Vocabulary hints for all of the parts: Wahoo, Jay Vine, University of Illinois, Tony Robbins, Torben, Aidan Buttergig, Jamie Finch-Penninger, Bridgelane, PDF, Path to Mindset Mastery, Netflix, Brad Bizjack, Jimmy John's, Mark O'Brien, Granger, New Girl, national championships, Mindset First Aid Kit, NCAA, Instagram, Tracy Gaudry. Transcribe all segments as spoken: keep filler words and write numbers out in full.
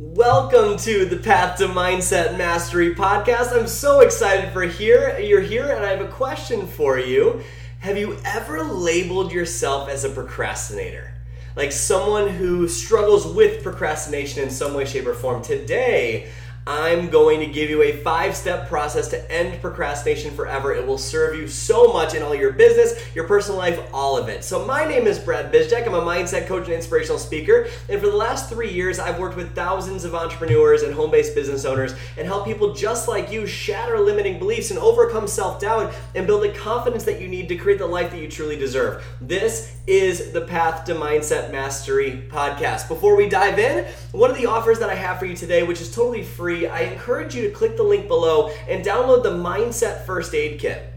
Welcome to the Path to Mindset Mastery podcast. I'm so excited for here. You're here, and I have a question for you. Have you ever labeled yourself as a procrastinator? Like someone who struggles with procrastination in some way, shape, or form. Today, I'm going to give you a five-step process to end procrastination forever. It will serve you so much in all your business, your personal life, all of it. So my name is Brad Bizjack. I'm a mindset coach and inspirational speaker. And for the last three years, I've worked with thousands of entrepreneurs and home-based business owners and helped people just like you shatter limiting beliefs and overcome self-doubt and build the confidence that you need to create the life that you truly deserve. This is the Path to Mindset Mastery podcast. Before we dive in, one of the offers that I have for you today, which is totally free, I encourage you to click the link below and download the Mindset First Aid Kit.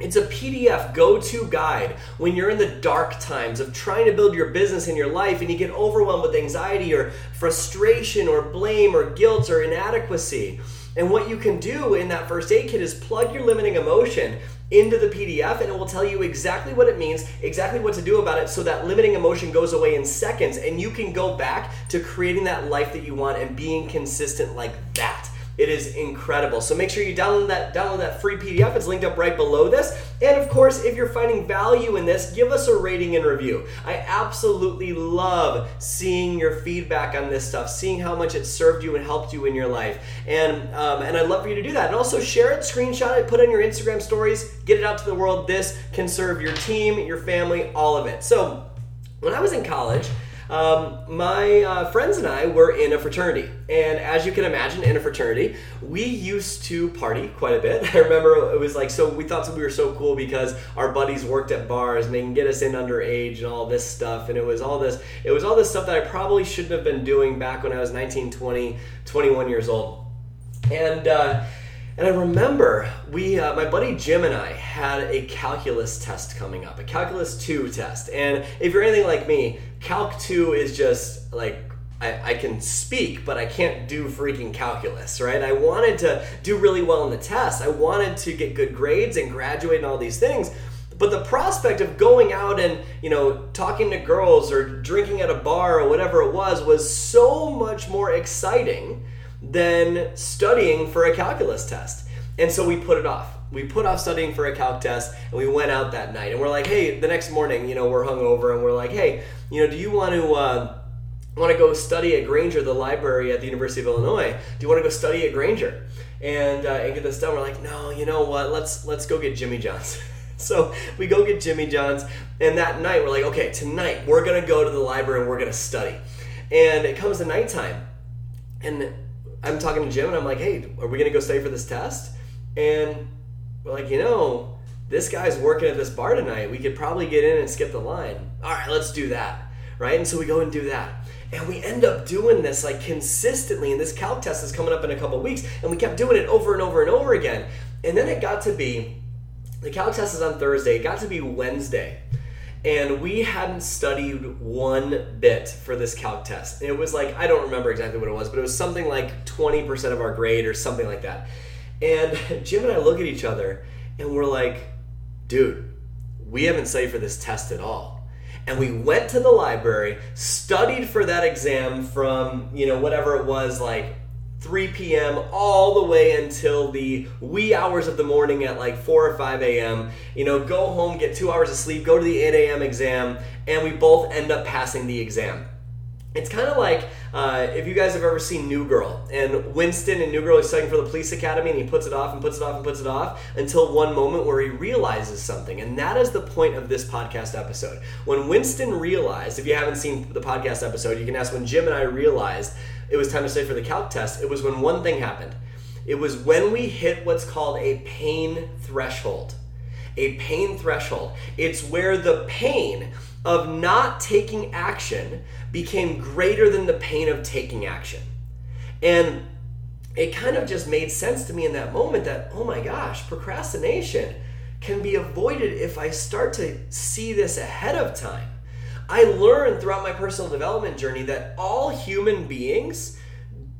It's a P D F go-to guide when you're in the dark times of trying to build your business in your life and you get overwhelmed with anxiety or frustration or blame or guilt or inadequacy. And what you can do in that first aid kit is plug your limiting emotion into the P D F, and it will tell you exactly what it means, exactly what to do about it, so that limiting emotion goes away in seconds and you can go back to creating that life that you want and being consistent like that. It is incredible. So make sure you download that download that free P D F. It's linked up right below this. And of course, if you're finding value in this, give us a rating and review. I absolutely love seeing your feedback on this stuff, seeing how much it served you and helped you in your life. And um, and I'd love for you to do that. And also share it, screenshot it, put it in your Instagram stories, get it out to the world. This can serve your team, your family, all of it. So when I was in college, Um, my uh, friends and I were in a fraternity, and as you can imagine, in a fraternity, we used to party quite a bit. I remember it was like, so we thought we were so cool because our buddies worked at bars and they can get us in underage and all this stuff, and it was all this, it was all this stuff that I probably shouldn't have been doing back when I was nineteen, twenty, twenty-one years old. And uh, and I remember we, uh, my buddy Jim and I had a calculus test coming up, a calculus two test, and if you're anything like me, calc two is just like, I, I can speak, but I can't do freaking calculus, right? I wanted to do really well in the test. I wanted to get good grades and graduate and all these things. But the prospect of going out and, you know, talking to girls or drinking at a bar or whatever it was, was so much more exciting than studying for a calculus test. And so we put it off. We put off studying for a calc test, and we went out that night. And we're like, hey, the next morning, you know, we're hungover, and we're like, hey, you know, do you want to uh, want to go study at Granger, the library at the University of Illinois? Do you want to go study at Granger and uh, and get this done? We're like, no, you know what? Let's let's go get Jimmy John's. So we go get Jimmy John's, and that night we're like, okay, tonight we're gonna go to the library and we're gonna study. And it comes to nighttime, and I'm talking to Jim, and I'm like, hey, are we gonna go study for this test? And we're like, you know, this guy's working at this bar tonight. We could probably get in and skip the line. All right, let's do that, right? And so we go and do that. And we end up doing this like consistently, and this calc test is coming up in a couple weeks, and we kept doing it over and over and over again. And then it got to be, the calc test is on Thursday, it got to be Wednesday, and we hadn't studied one bit for this calc test. And it was like, I don't remember exactly what it was, but it was something like twenty percent of our grade or something like that. And Jim and I look at each other and we're like, dude, we haven't studied for this test at all. And we went to the library, studied for that exam from, you know, whatever it was, like three p.m. all the way until the wee hours of the morning at like four or five a.m., you know, go home, get two hours of sleep, go to the eight a.m. exam, and we both end up passing the exam. It's kind of like uh, if you guys have ever seen New Girl, and Winston in New Girl is studying for the police academy, and he puts it off and puts it off and puts it off until one moment where he realizes something. And that is the point of this podcast episode. When Winston realized, if you haven't seen the podcast episode, you can ask when Jim and I realized it was time to study for the calc test, it was when one thing happened. It was when we hit what's called a pain threshold. A pain threshold. It's where the pain of not taking action became greater than the pain of taking action. And it kind of just made sense to me in that moment that, oh my gosh, procrastination can be avoided if I start to see this ahead of time. I learned throughout my personal development journey that all human beings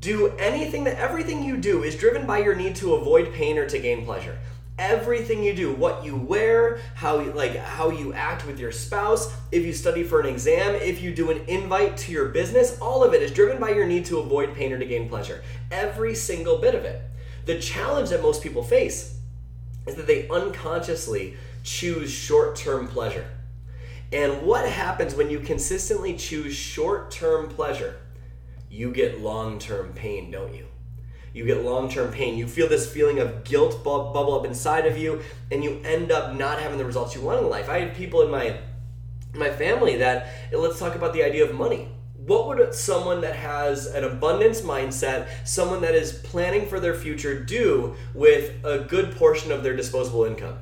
do anything, that everything you do is driven by your need to avoid pain or to gain pleasure. Everything you do, what you wear, how you, like how you act with your spouse, if you study for an exam, if you do an invite to your business, all of it is driven by your need to avoid pain or to gain pleasure. Every single bit of it. The challenge that most people face is that they unconsciously choose short-term pleasure. And what happens when you consistently choose short-term pleasure? You get long-term pain, don't you? You get long-term pain. You feel this feeling of guilt bu- bubble up inside of you, and you end up not having the results you want in life. I had people in my my family that, let's talk about the idea of money. What would someone that has an abundance mindset, someone that is planning for their future, do with a good portion of their disposable income?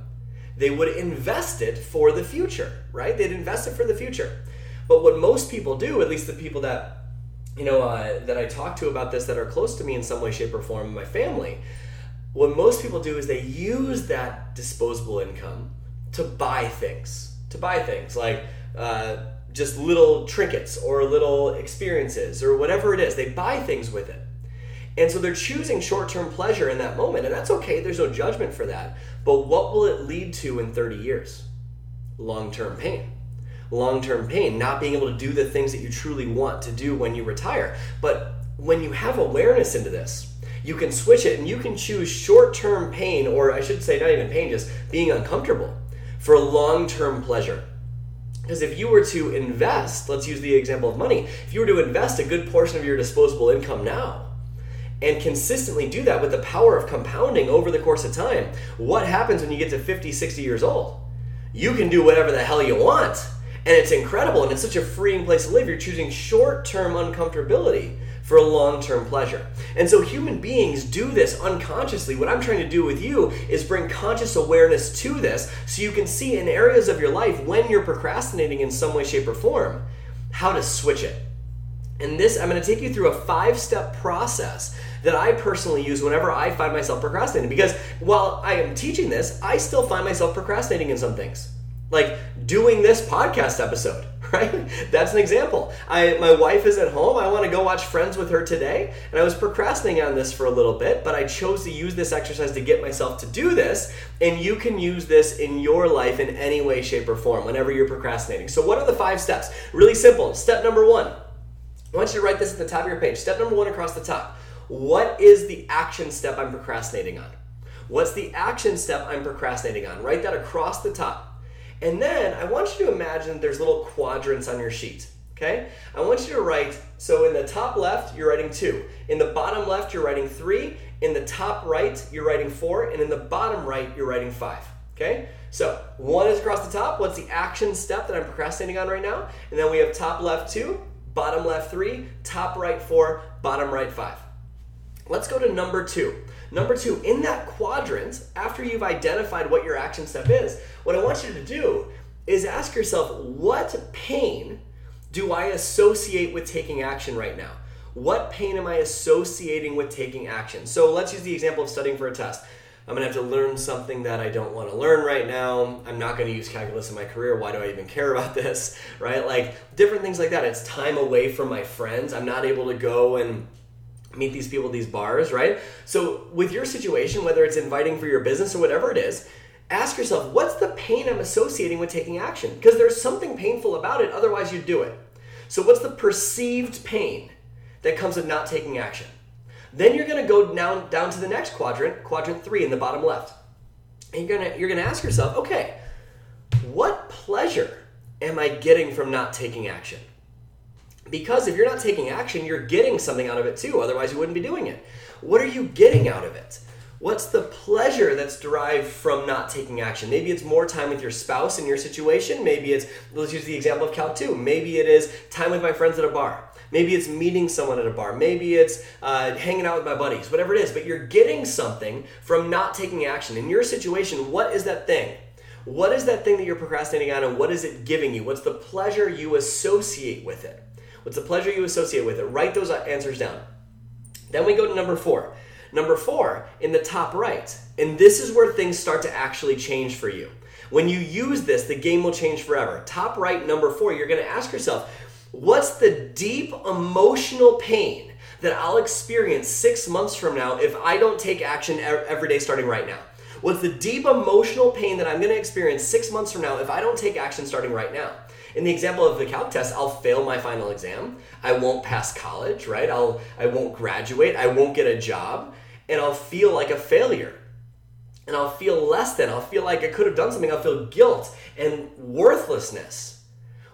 They would invest it for the future, right? They'd invest it for the future. But what most people do, at least the people that you know, uh, that I talk to about this, that are close to me in some way, shape, or form in my family, what most people do is they use that disposable income to buy things, to buy things like uh, just little trinkets or little experiences or whatever it is. They buy things with it. And so they're choosing short-term pleasure in that moment, and that's okay. There's no judgment for that. But what will it lead to in thirty years? Long-term pain. Long-term pain, not being able to do the things that you truly want to do when you retire. But when you have awareness into this, you can switch it and you can choose short-term pain, or I should say not even pain, just being uncomfortable, for long-term pleasure. Because if you were to invest, let's use the example of money, if you were to invest a good portion of your disposable income now, and consistently do that with the power of compounding over the course of time, what happens when you get to fifty, sixty years old? You can do whatever the hell you want. And it's incredible, and it's such a freeing place to live. You're choosing short-term uncomfortability for long-term pleasure. And so human beings do this unconsciously. What I'm trying to do with you is bring conscious awareness to this so you can see in areas of your life when you're procrastinating in some way, shape, or form, how to switch it. And this, I'm going to take you through a five-step process that I personally use whenever I find myself procrastinating. Because while I am teaching this, I still find myself procrastinating in some things. Like doing this podcast episode, right? That's an example. I, my wife is at home. I want to go watch Friends with her today. And I was procrastinating on this for a little bit, but I chose to use this exercise to get myself to do this. And you can use this in your life in any way, shape, or form whenever you're procrastinating. So what are the five steps? Really simple. Step number one. I want you to write this at the top of your page. Step number one across the top. What is the action step I'm procrastinating on? What's the action step I'm procrastinating on? Write that across the top. And then I want you to imagine there's little quadrants on your sheet, okay? I want you to write, so in the top left, you're writing two. In the bottom left, you're writing three. In the top right, you're writing four. And in the bottom right, you're writing five, okay? So one is across the top. What's the action step that I'm procrastinating on right now? And then we have top left two, bottom left three, top right four, bottom right five. Let's go to number two. Number two, in that quadrant, after you've identified what your action step is, what I want you to do is ask yourself, what pain do I associate with taking action right now? What pain am I associating with taking action? So let's use the example of studying for a test. I'm gonna have to learn something that I don't wanna learn right now. I'm not gonna use calculus in my career. Why do I even care about this, right? Like different things like that. It's time away from my friends. I'm not able to go and meet these people at these bars, right? So with your situation, whether it's inviting for your business or whatever it is, ask yourself, what's the pain I'm associating with taking action? Because there's something painful about it, otherwise you'd do it. So what's the perceived pain that comes with not taking action? Then you're gonna go down, down to the next quadrant, quadrant three in the bottom left. And you're gonna, you're gonna ask yourself, okay, what pleasure am I getting from not taking action? Because if you're not taking action, you're getting something out of it too. Otherwise, you wouldn't be doing it. What are you getting out of it? What's the pleasure that's derived from not taking action? Maybe it's more time with your spouse in your situation. Maybe it's, let's use the example of Calc two. Maybe it is time with my friends at a bar. Maybe it's meeting someone at a bar. Maybe it's uh, hanging out with my buddies, whatever it is. But you're getting something from not taking action. In your situation, what is that thing? What is that thing that you're procrastinating on, and what is it giving you? What's the pleasure you associate with it? What's the pleasure you associate with it? Write those answers down. Then we go to number four. Number four, in the top right. And this is where things start to actually change for you. When you use this, the game will change forever. Top right, number four, you're gonna ask yourself, what's the deep emotional pain that I'll experience six months from now if I don't take action every day starting right now? What's the deep emotional pain that I'm going to experience six months from now if I don't take action starting right now? In the example of the calc test, I'll fail my final exam. I won't pass college, right? I'll, I won't graduate. I won't get a job. And I'll feel like a failure. And I'll feel less than. I'll feel like I could have done something. I'll feel guilt and worthlessness.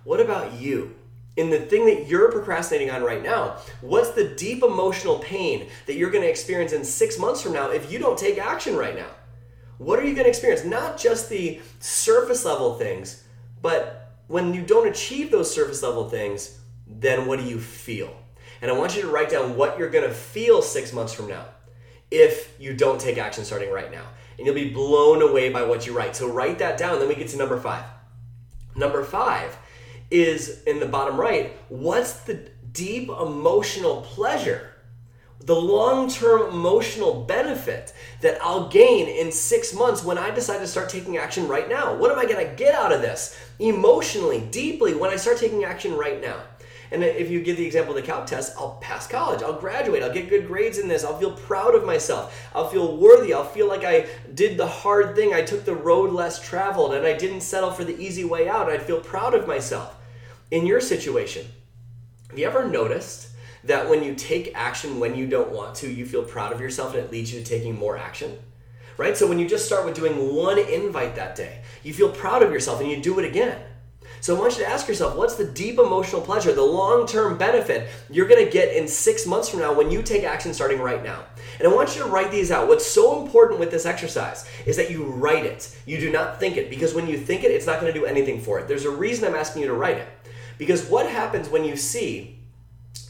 What about you? In the thing that you're procrastinating on right now, what's the deep emotional pain that you're going to experience in six months from now if you don't take action right now? What are you going to experience? Not just the surface level things, but when you don't achieve those surface level things, then what do you feel? And I want you to write down what you're going to feel six months from now if you don't take action starting right now. And you'll be blown away by what you write. So write that down. Then we get to number five. Number five is in the bottom right. What's the deep emotional pleasure, the long-term emotional benefit that I'll gain in six months when I decide to start taking action right now? What am I going to get out of this emotionally, deeply, when I start taking action right now? And if you give the example of the calc test, I'll pass college, I'll graduate, I'll get good grades in this, I'll feel proud of myself, I'll feel worthy, I'll feel like I did the hard thing, I took the road less traveled, and I didn't settle for the easy way out. I'd feel proud of myself. In your situation, have you ever noticed that when you take action when you don't want to, you feel proud of yourself and it leads you to taking more action? Right? So when you just start with doing one invite that day, you feel proud of yourself and you do it again. So I want you to ask yourself, what's the deep emotional pleasure, the long-term benefit you're going to get in six months from now when you take action starting right now? And I want you to write these out. What's so important with this exercise is that you write it. You do not think it, because when you think it, it's not going to do anything for it. There's a reason I'm asking you to write it, because what happens when you see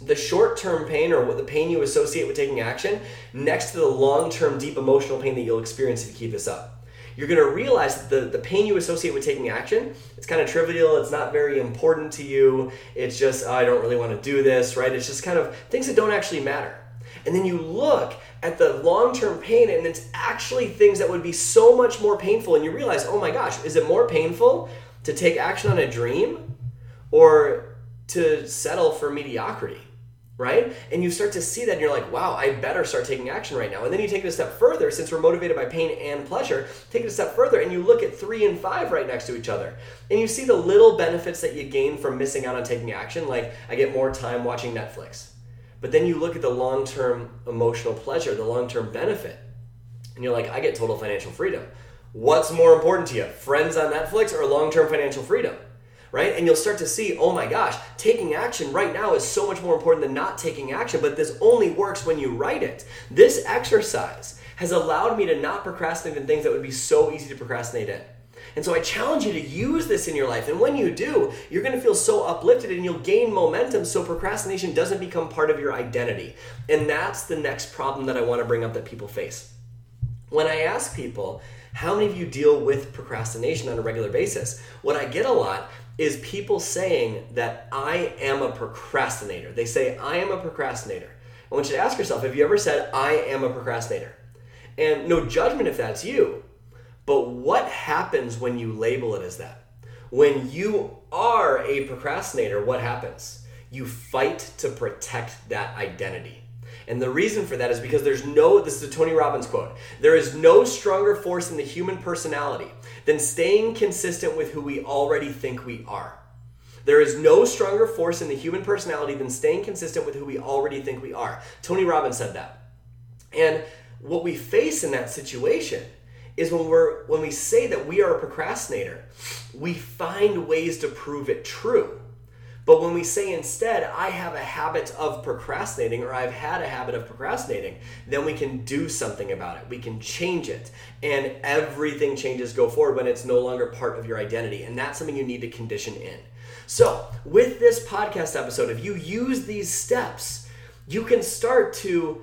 the short-term pain, or what the pain you associate with taking action, next to the long-term deep emotional pain that you'll experience if you keep this up? You're going to realize that the, the pain you associate with taking action, it's kind of trivial, it's not very important to you, it's just, oh, I don't really want to do this, right? It's just kind of things that don't actually matter. And then you look at the long-term pain, and it's actually things that would be so much more painful, and you realize, oh my gosh, is it more painful to take action on a dream or to settle for mediocrity? Right? And you start to see that and you're like, wow, I better start taking action right now. And then you take it a step further, since we're motivated by pain and pleasure, take it a step further and you look at three and five right next to each other. And you see the little benefits that you gain from missing out on taking action, like I get more time watching Netflix. But then you look at the long-term emotional pleasure, the long-term benefit, and you're like, I get total financial freedom. What's more important to you, friends on Netflix or long-term financial freedom? Right? And you'll start to see, oh my gosh, taking action right now is so much more important than not taking action, but this only works when you write it. This exercise has allowed me to not procrastinate in things that would be so easy to procrastinate in. And so I challenge you to use this in your life. And when you do, you're going to feel so uplifted and you'll gain momentum, so procrastination doesn't become part of your identity. And that's the next problem that I want to bring up that people face. When I ask people, how many of you deal with procrastination on a regular basis? What I get a lot is people saying that I am a procrastinator. They say, I am a procrastinator. I want you to ask yourself, have you ever said, I am a procrastinator? And no judgment if that's you, but what happens when you label it as that? When you are a procrastinator, what happens? You fight to protect that identity. And the reason for that is because there's no, this is a Tony Robbins quote, there is no stronger force in the human personality than staying consistent with who we already think we are. There is no stronger force in the human personality than staying consistent with who we already think we are. Tony Robbins said that. And what we face in that situation is when we're, when we say that we are a procrastinator, we find ways to prove it true. But when we say instead, I have a habit of procrastinating, or I've had a habit of procrastinating, then we can do something about it. We can change it. And everything changes go forward when it's no longer part of your identity. And that's something you need to condition in. So with this podcast episode, if you use these steps, you can start to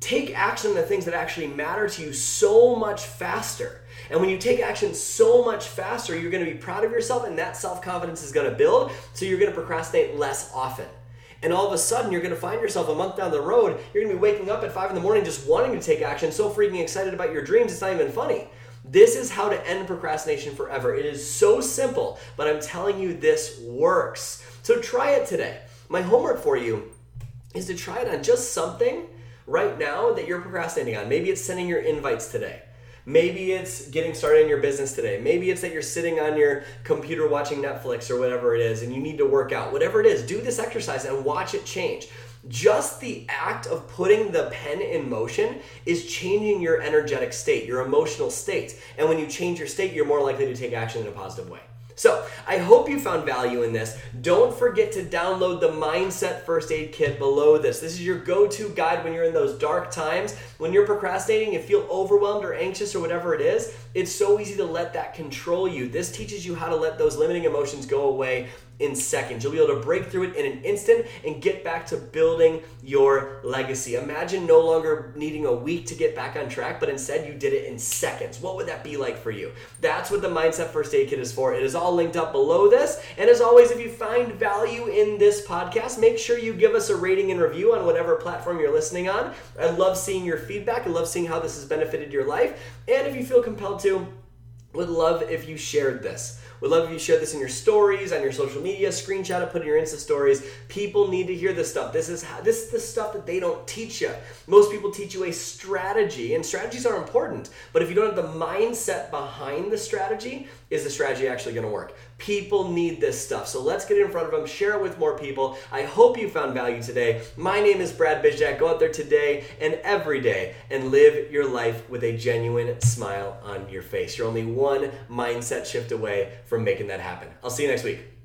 take action on the things that actually matter to you so much faster. And when you take action so much faster, you're going to be proud of yourself, and that self-confidence is going to build, so you're going to procrastinate less often. And all of a sudden, you're going to find yourself a month down the road, you're going to be waking up at five in the morning just wanting to take action, so freaking excited about your dreams, it's not even funny. This is how to end procrastination forever. It is so simple, but I'm telling you, this works. So try it today. My homework for you is to try it on just something right now that you're procrastinating on. Maybe it's sending your invites today. Maybe it's getting started in your business today. Maybe it's that you're sitting on your computer watching Netflix or whatever it is and you need to work out. Whatever it is, do this exercise and watch it change. Just the act of putting the pen in motion is changing your energetic state, your emotional state. And when you change your state, you're more likely to take action in a positive way. So I hope you found value in this. Don't forget to download the Mindset First Aid Kit below this. This is your go-to guide when you're in those dark times. When you're procrastinating and feel overwhelmed or anxious or whatever it is, it's so easy to let that control you. This teaches you how to let those limiting emotions go away in seconds. You'll be able to break through it in an instant and get back to building your legacy. Imagine no longer needing a week to get back on track, but instead you did it in seconds. What would that be like for you? That's what the Mindset First Aid Kit is for. It is all linked up below this. And as always, if you find value in this podcast, make sure you give us a rating and review on whatever platform you're listening on. I love seeing your feedback. I love seeing how this has benefited your life. And if you feel compelled to, would love if you shared this. Would love if you shared this in your stories, on your social media, screenshot it, put in your Insta stories. People need to hear this stuff. This is how, this is the stuff that they don't teach you. Most people teach you a strategy, and strategies are important. But if you don't have the mindset behind the strategy, is the strategy actually going to work? People need this stuff. So let's get in front of them, share it with more people. I hope you found value today. My name is Brad Bizjack. Go out there today and every day and live your life with a genuine smile on your face. You're only one mindset shift away from making that happen. I'll see you next week.